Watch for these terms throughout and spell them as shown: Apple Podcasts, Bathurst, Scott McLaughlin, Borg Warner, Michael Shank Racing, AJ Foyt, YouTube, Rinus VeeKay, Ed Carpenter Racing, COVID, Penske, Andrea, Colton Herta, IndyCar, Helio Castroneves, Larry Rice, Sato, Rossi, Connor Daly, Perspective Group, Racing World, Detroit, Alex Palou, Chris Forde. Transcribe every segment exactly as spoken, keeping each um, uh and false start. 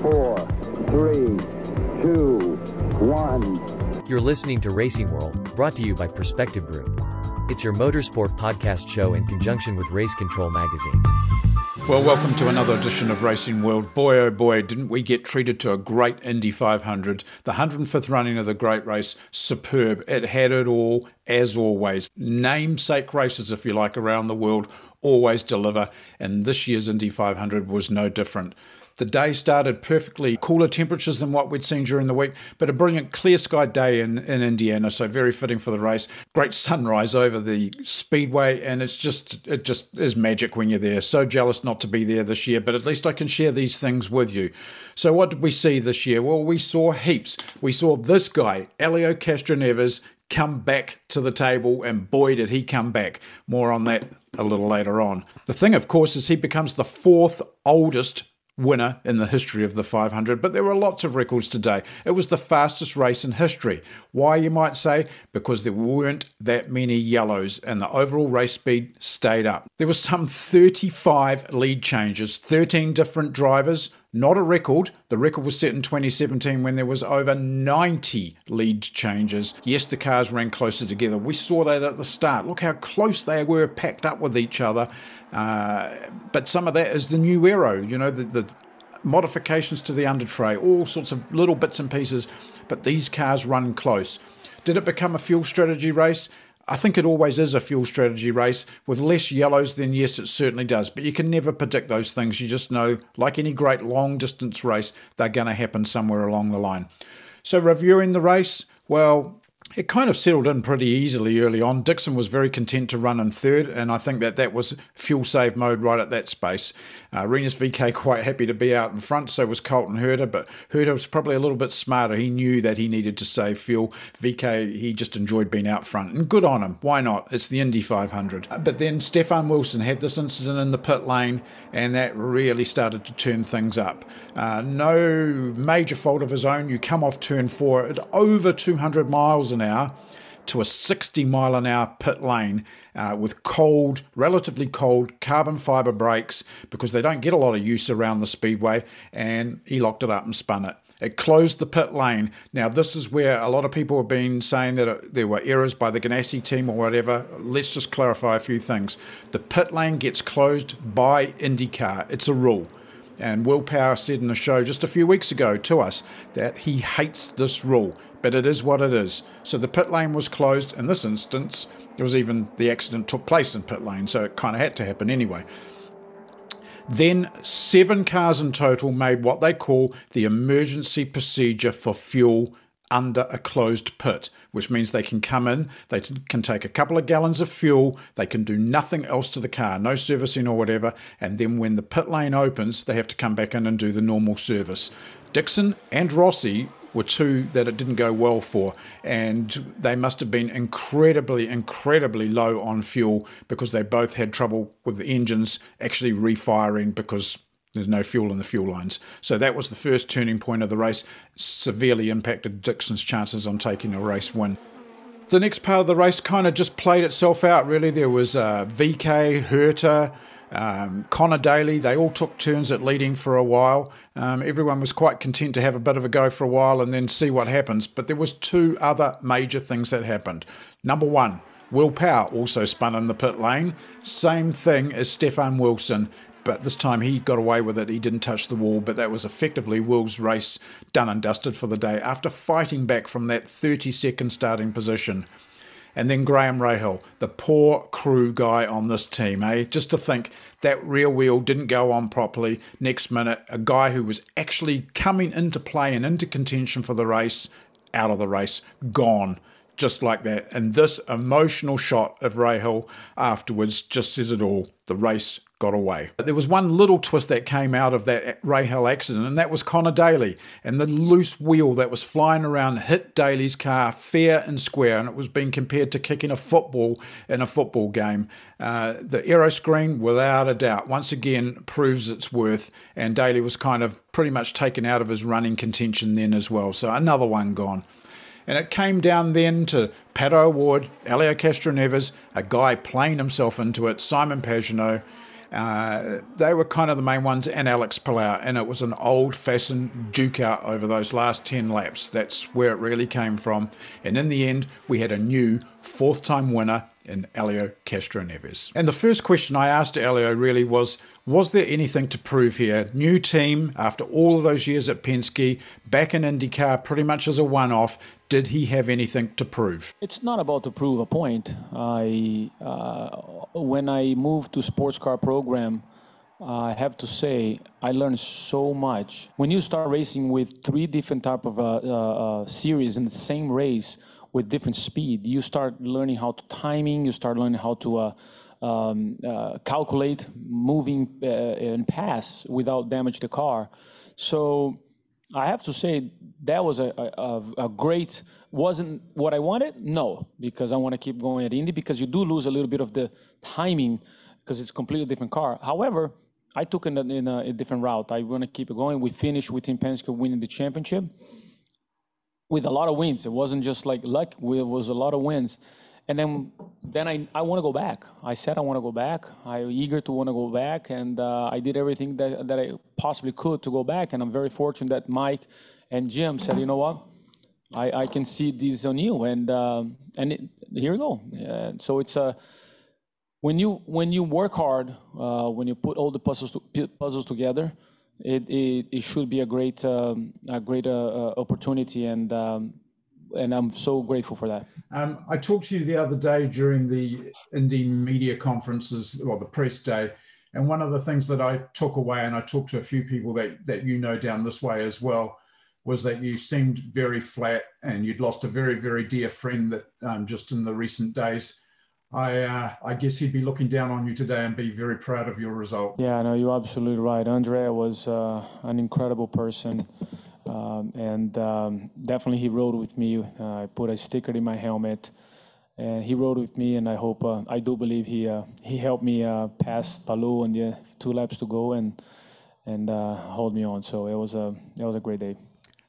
four, three, two, one. You're listening to Racing World, brought to you by Perspective Group. It's your motorsport podcast show in conjunction with Race Control Magazine. Well, welcome to another edition of Racing World. Boy, oh boy, didn't we get treated to a great Indy five hundred. The one hundred fifth running of the great race, superb. It had it all, as always. Namesake races, if you like, around the world always deliver, and this year's Indy five hundred was no different. The day started perfectly, cooler temperatures than what we'd seen during the week, but a brilliant clear sky day in, in Indiana, so very fitting for the race. Great sunrise over the speedway, and it's just it just is magic when you're there. So jealous not to be there this year, but at least I can share these things with you. So what did we see this year? Well, we saw heaps. We saw this guy, Helio Castroneves, come back to the table, and boy did he come back. More on that a little later on. The thing, of course, is he becomes the fourth oldest winner in the history of the five hundred, but there were lots of records today. It was the fastest race in history. Why, you might say? Because there weren't that many yellows, and the overall race speed stayed up. There were some thirty-five lead changes, thirteen different drivers. Not a record. The record was set in twenty seventeen when there was over ninety lead changes. Yes, the cars ran closer together. We saw that at the start. Look how close they were packed up with each other. Uh, but some of that is the new aero, you know, the, the modifications to the under tray, all sorts of little bits and pieces. But these cars run close. Did it become a fuel strategy race? I think it always is a fuel strategy race. With less yellows, then yes, it certainly does. But you can never predict those things. You just know, like any great long-distance race, they're going to happen somewhere along the line. So reviewing the race, well, it kind of settled in pretty easily early on. Dixon was very content to run in third, and I think that that was fuel save mode right at that space. Uh, Rinus VeeKay quite happy to be out in front, so was Colton Herta, but Herta was probably a little bit smarter. He knew that he needed to save fuel. VeeKay, he just enjoyed being out front, and good on him. Why not? It's the Indy five hundred. Uh, but then Stefan Wilson had this incident in the pit lane, and that really started to turn things up. Uh, no major fault of his own. You come off turn four at over two hundred miles an hour to a sixty mile an hour pit lane uh, with cold, relatively cold carbon fiber brakes, because they don't get a lot of use around the speedway, and he locked it up and spun it. It closed the pit lane. Now, this is where a lot of people have been saying that it, there were errors by the Ganassi team or whatever. Let's just clarify a few things. The pit lane gets closed by IndyCar. It's a rule. And Will Power said in the show just a few weeks ago to us that he hates this rule, but it is what it is. So the pit lane was closed. In this instance, it was even the accident took place in pit lane, so it kind of had to happen anyway. Then seven cars in total made what they call the emergency procedure for fuel under a closed pit, which means they can come in, they can take a couple of gallons of fuel, they can do nothing else to the car, no servicing or whatever, and then when the pit lane opens, they have to come back in and do the normal service. Dixon and Rossi were two that it didn't go well for, and they must have been incredibly, incredibly low on fuel, because they both had trouble with the engines actually refiring because there's no fuel in the fuel lines. So that was the first turning point of the race. Severely impacted Dixon's chances on taking a race win. The next part of the race kind of just played itself out, really. There was uh, VeeKay, Herta, um, Connor Daly. They all took turns at leading for a while. Um, everyone was quite content to have a bit of a go for a while and then see what happens. But there was two other major things that happened. Number one, Will Power also spun in the pit lane. Same thing as Stefan Wilson, but this time he got away with it. He didn't touch the wall, but that was effectively Will's race done and dusted for the day after fighting back from that thirty-second starting position. And then Graham Rahal, the poor crew guy on this team, eh? Just to think that rear wheel didn't go on properly. Next minute, a guy who was actually coming into play and into contention for the race, out of the race, gone. Just like that. And this emotional shot of Rahal afterwards just says it all. The race got away. But there was one little twist that came out of that Rahal accident, and that was Connor Daly. And the loose wheel that was flying around hit Daly's car fair and square, and it was being compared to kicking a football in a football game. Uh, the aero screen, without a doubt, once again proves its worth, and Daly was kind of pretty much taken out of his running contention then as well. So another one gone. And it came down then to Pato O'Ward, Helio Castroneves, a guy playing himself into it, Simon Pagenaud, Uh, they were kind of the main ones, and Alex Palou, and it was an old-fashioned duke-out over those last ten laps. That's where it really came from. And in the end, we had a new fourth-time winner in Helio Castroneves. And the first question I asked Helio really was, was there anything to prove here? New team, after all of those years at Penske, back in IndyCar pretty much as a one-off, did he have anything to prove? It's not about to prove a point. I, uh, when I moved to sports car program, uh, I have to say I learned so much. When you start racing with three different type of uh, uh, series in the same race, with different speed, you start learning how to timing, you start learning how to uh, um, uh, calculate moving uh, and pass without damage the car. So I have to say that was a, a, a great, wasn't what I wanted? No, because I want to keep going at Indy, because you do lose a little bit of the timing because it's a completely different car. However, I took it in, in a different route. I want to keep it going. We finished with Team Penske winning the championship, with a lot of wins. It wasn't just like luck, it was a lot of wins. And then then I, I want to go back. I said I want to go back. I'm eager to want to go back, and uh, I did everything that, that I possibly could to go back, and I'm very fortunate that Mike and Jim said, you know what, I, I can see this on you, and uh, and it, here we go. Uh, so it's a, when you, when you work hard, uh, when you put all the puzzles, to, puzzles together, It, it it should be a great um, a great uh, uh, opportunity, and um, and I'm so grateful for that. Um, I talked to you the other day during the Indy media conferences, well, the press day, and one of the things that I took away, and I talked to a few people that that you know down this way as well, was that you seemed very flat, and you'd lost a very very dear friend that um, just in the recent days. I uh, I guess he'd be looking down on you today and be very proud of your result. Yeah, no, you're absolutely right. Andrea was uh, an incredible person, um, and um, definitely he rode with me. Uh, I put a sticker in my helmet, and he rode with me. And I hope, uh, I do believe he uh, he helped me uh, pass Palou on the two laps to go and and uh, hold me on. So it was a it was a great day.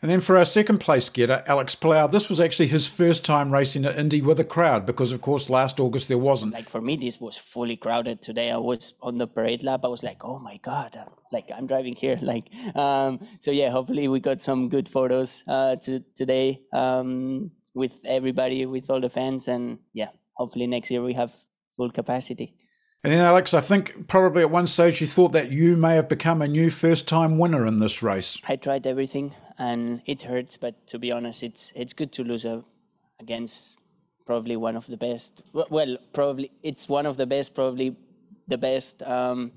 And then for our second place getter, Alex Palou, this was actually his first time racing at Indy with a crowd because, of course, last August there wasn't. Like for me, this was fully crowded today. I was on the parade lap. I was like, oh my God, I'm, like I'm driving here. Like, um, so yeah, hopefully we got some good photos uh, to, today um, with everybody, with all the fans. And yeah, hopefully next year we have full capacity. And then, Alex, I think probably at one stage you thought that you may have become a new first-time winner in this race. I tried everything, and it hurts, but to be honest, it's it's good to lose a, against probably one of the best. Well, probably it's one of the best, probably the best. Um,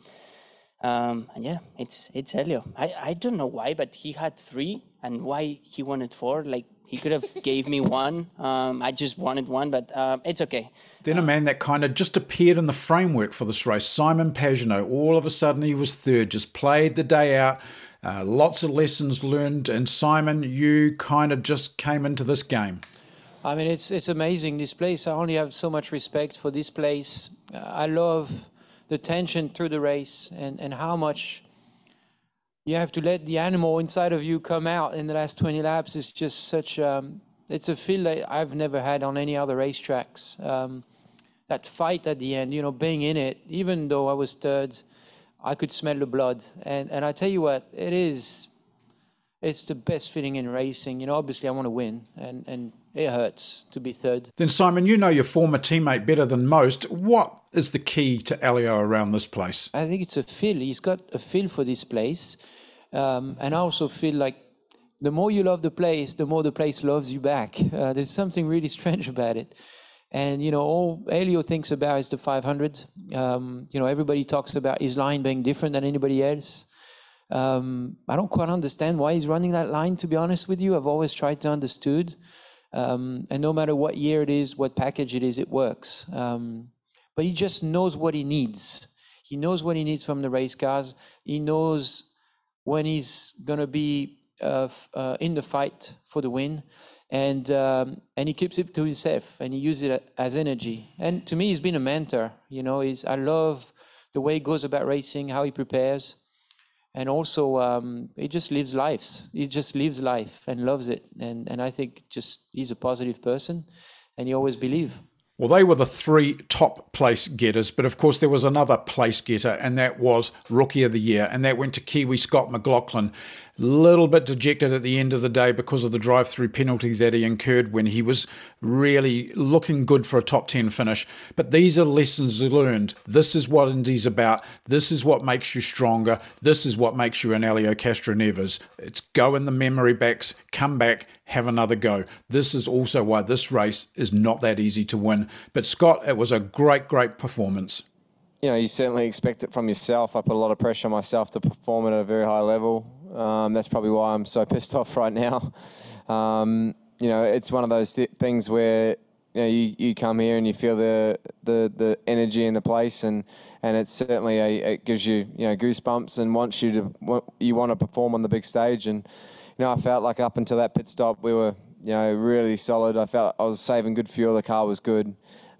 um, and yeah, it's it's Helio. I, I don't know why, but he had three, and why he wanted four, like. He could have gave me one. Um, I just wanted one, but uh, it's okay. Then a man that kind of just appeared in the framework for this race, Simon Pagenaud. All of a sudden he was third, just played the day out. Uh, lots of lessons learned. And Simon, you kind of just came into this game. I mean, it's it's amazing, this place. I only have so much respect for this place. Uh, I love the tension through the race and, and how much you have to let the animal inside of you come out in the last twenty laps. It's just such a, it's a feel that I've never had on any other racetracks. Um, that fight at the end, you know, being in it, even though I was third, I could smell the blood. And and I tell you what, it is, it's the best feeling in racing. You know, obviously I want to win, and, and it hurts to be third. Then Simon, you know your former teammate better than most. What is the key to Helio around this place? I think it's a feel. He's got a feel for this place. Um, and I also feel like the more you love the place, the more the place loves you back. Uh, there's something really strange about it. And, you know, all Helio thinks about is the five hundred. Um, you know, everybody talks about his line being different than anybody else. Um, I don't quite understand why he's running that line, to be honest with you. I've always tried to understood. Um, and no matter what year it is, what package it is, it works. Um, but he just knows what he needs. He knows what he needs from the race cars. He knows when he's going to be uh, uh, in the fight for the win. And um, and he keeps it to himself, and he uses it as energy. And to me, he's been a mentor. You know, he's, I love the way he goes about racing, how he prepares. And also, um, he just lives lives. He just lives life and loves it. And, and I think just he's a positive person, and you always believe. Well, they were the three top place getters, but of course there was another place getter, and that was Rookie of the Year, and that went to Kiwi Scott McLaughlin. Little bit dejected at the end of the day because of the drive-through penalty that he incurred when he was really looking good for a top ten finish. But these are lessons learned. This is what Indy's about. This is what makes you stronger. This is what makes you an Helio Castroneves. It's go in the memory backs, come back, have another go. This is also why this race is not that easy to win. But Scott, it was a great, great performance. You know, you certainly expect it from yourself. I put a lot of pressure on myself to perform at a very high level. Um, that's probably why I'm so pissed off right now. Um, you know, it's one of those th- things where you know you, you come here and you feel the the, the energy in the place, and, and it's certainly a, it gives you you know goosebumps and wants you to you want to perform on the big stage. And you know, I felt like up until that pit stop we were you know really solid. I felt I was saving good fuel. The car was good.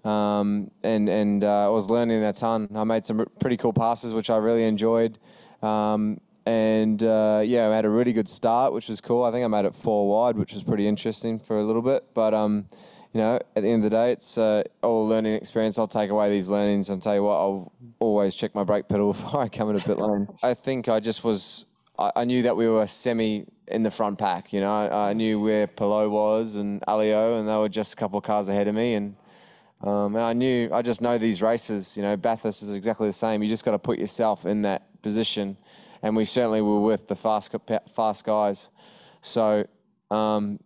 Um, and and uh, I was learning a ton. I made some pretty cool passes, which I really enjoyed. Um, and uh, yeah, I had a really good start, which was cool. I think I made it four wide, which was pretty interesting for a little bit. But um, you know, at the end of the day, it's uh, all a learning experience. I'll take away these learnings and tell you what, I'll always check my brake pedal before I come in a pit lane. I think I just was. I, I knew that we were semi in the front pack. You know, I, I knew where Palou was and Helio, and they were just a couple of cars ahead of me, and. Um, and I knew, I just know these races, you know, Bathurst is exactly the same. You just got to put yourself in that position. And we certainly were with the fast fast guys. So um,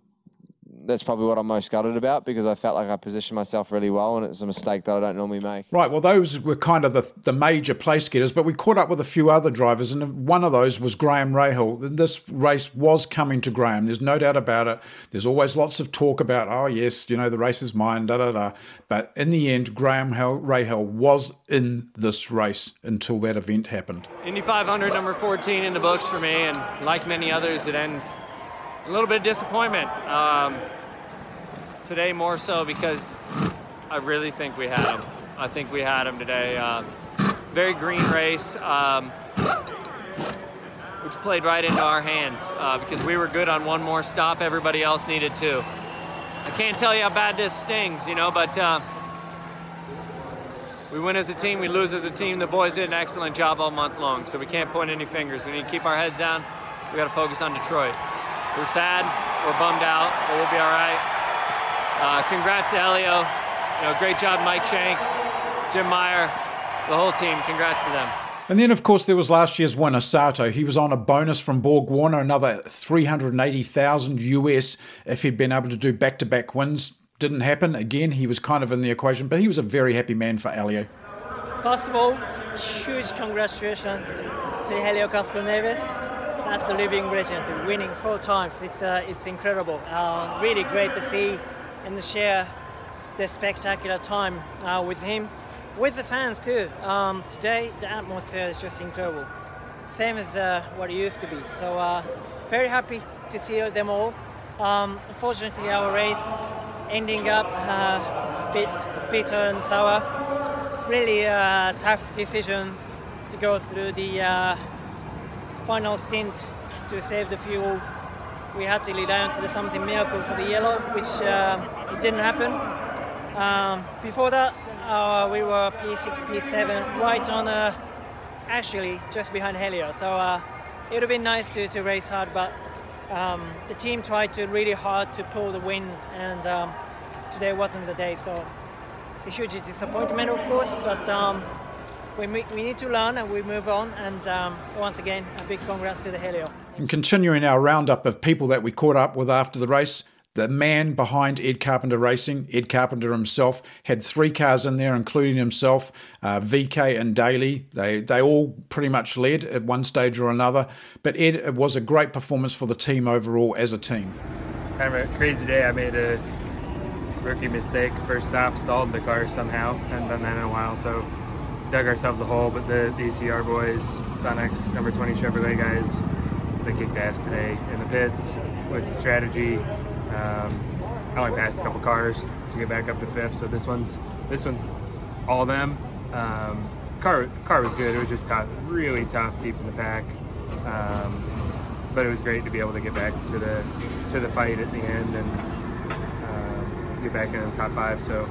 that's probably what I'm most gutted about, because I felt like I positioned myself really well, and it's a mistake that I don't normally make. Right. Well, those were kind of the, the major place getters, but we caught up with a few other drivers, and one of those was Graham Rahal. This race was coming to Graham. There's no doubt about it. There's always lots of talk about, oh, yes, you know, the race is mine, da-da-da. But in the end, Graham Rahal was in this race until that event happened. Indy five hundred, number fourteen in the books for me, and like many others, it ends a little bit of disappointment. Um, today more so, because I really think we had him. I think we had him today. Uh, very green race, um, which played right into our hands uh, because we were good on one more stop. Everybody else needed two. I can't tell you how bad this stings, you know, but uh, we win as a team, we lose as a team. The boys did an excellent job all month long, so we can't point any fingers. We need to keep our heads down. We got to focus on Detroit. We're sad, we're bummed out, but we'll be all right. Uh, congrats to Helio. You know, great job, Mike Shank, Jim Meyer, the whole team. Congrats to them. And then, of course, there was last year's winner, Sato. He was on a bonus from Borg Warner, another three hundred eighty thousand U S if he'd been able to do back-to-back wins. Didn't happen. Again, he was kind of in the equation, but he was a very happy man for Helio. First of all, huge congratulations to Helio Castroneves. That's a living legend, winning four times. It's uh, it's incredible. Uh, really great to see and share the spectacular time uh, with him, with the fans too. Um, today, the atmosphere is just incredible. Same as uh, what it used to be. So uh, very happy to see them all. Um, unfortunately, our race ending up uh, a bit bitter and sour. Really uh, tough decision to go through the uh, final stint to save the fuel. We had to rely on to the something miracle for the yellow, which uh, it didn't happen. Um, before that, uh, we were P six, P seven, right on, uh, actually just behind Helio. So uh, it would have been nice to, to race hard, but um, the team tried to really hard to pull the win, and um, today wasn't the day. So it's a huge disappointment, of course, but. Um, We we need to learn and we move on, and um, once again, a big congrats to the Helio. And continuing our roundup of people that we caught up with after the race, the man behind Ed Carpenter Racing, Ed Carpenter himself, had three cars in there, including himself, uh, VeeKay and Daly. They, they all pretty much led at one stage or another, but Ed, it was a great performance for the team overall as a team. Kind of a crazy day. I made a rookie mistake, first stop, stalled the car somehow, haven't done that in a while, so dug ourselves a hole, but the D C R boys, Sonic's number twenty Chevrolet guys, they kicked ass today in the pits with the strategy. Um, I only passed a couple cars to get back up to fifth, so this one's this one's all them. Um, car car was good. It was just tough, really tough, deep in the pack. Um, but it was great to be able to get back to the to the fight at the end and um, get back in the top five. So.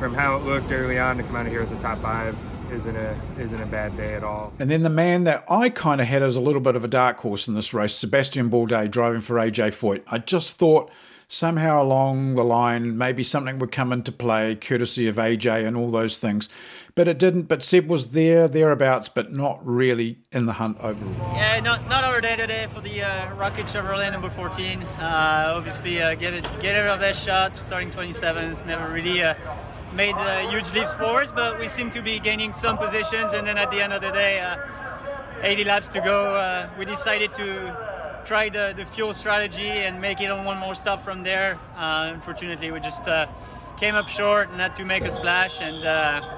from how it looked early on, to come out of here with the top five isn't a isn't a bad day at all. And then the man that I kind of had as a little bit of a dark horse in this race, Sebastian Bourdais, driving for A J Foyt. I just thought somehow along the line maybe something would come into play, courtesy of A J and all those things. But it didn't. But Seb was there, thereabouts, but not really in the hunt overall. Yeah, not not our day today for the uh, Rocket Chevrolet number fourteen. Uh, obviously, uh, get it get it our best shot. Starting twenty-seventh, never really uh, made uh, huge leaps forwards, but we seem to be gaining some positions. And then at the end of the day, uh, eighty laps to go, uh, we decided to try the, the fuel strategy and make it on one more stop from there. Uh, unfortunately, we just uh, came up short, not to make a splash, and uh,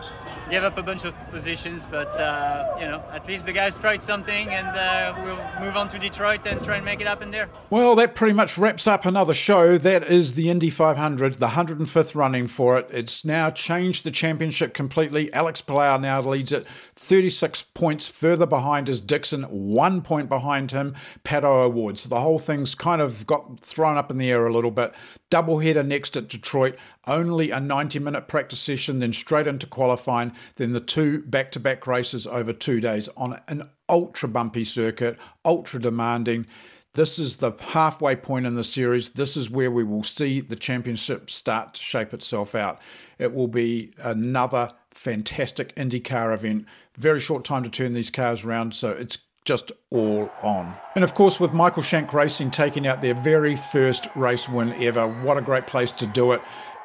gave up a bunch of positions. But, uh, you know, at least the guys tried something, and uh, we'll move on to Detroit and try and make it happen there. Well, that pretty much wraps up another show. That is the Indy five hundred, the one hundred fifth running for it. It's now changed the championship completely. Alex Palou now leads it. thirty-six points further behind is Dixon, one point behind him, Pato O'Ward. So the whole thing's kind of got thrown up in the air a little bit. Doubleheader next at Detroit, only a ninety-minute practice session, then straight into qualifying, then the two back-to-back races over two days on an ultra-bumpy circuit, ultra-demanding. This is the halfway point in the series. This is where we will see the championship start to shape itself out. It will be another fantastic IndyCar event. Very short time to turn these cars around, so it's just all on. And of course, with Michael Shank Racing taking out their very first race win ever, what a great place to do it.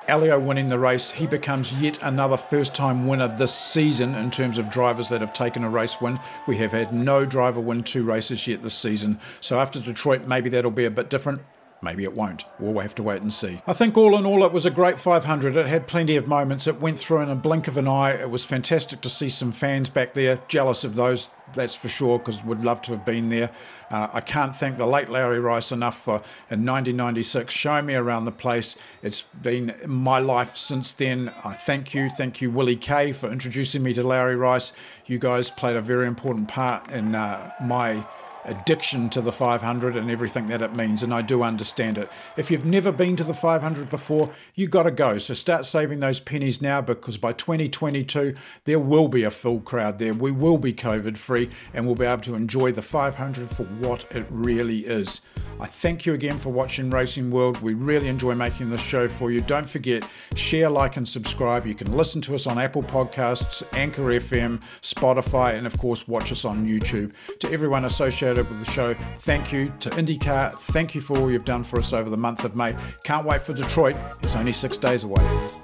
Helio winning the race, he becomes yet another first-time winner this season in terms of drivers that have taken a race win. We have had no driver win two races yet this season. So after Detroit, maybe that'll be a bit different. Maybe it won't. We'll have to wait and see. I think all in all, it was a great five hundred. It had plenty of moments. It went through in a blink of an eye. It was fantastic to see some fans back there. Jealous of those, that's for sure, because would love to have been there. Uh, I can't thank the late Larry Rice enough for, in nineteen ninety-six, showing me around the place. It's been my life since then. I thank you. Thank you, Willie Kay, for introducing me to Larry Rice. You guys played a very important part in uh, my addiction to the five hundred and everything that it means, and I do understand it. If you've never been to the five hundred before, you got to go. So start saving those pennies now, because by twenty twenty-two there will be a full crowd there. We will be COVID free, and we'll be able to enjoy the five hundred for what it really is. I thank you again for watching Racing World. We really enjoy making this show for you. Don't forget, share, like and subscribe. You can listen to us on Apple Podcasts, Anchor F M, Spotify, and of course watch us on YouTube. To everyone associated with the show, thank you. To IndyCar, thank you for all you've done for us over the month of May. Can't wait for Detroit. It's only six days away.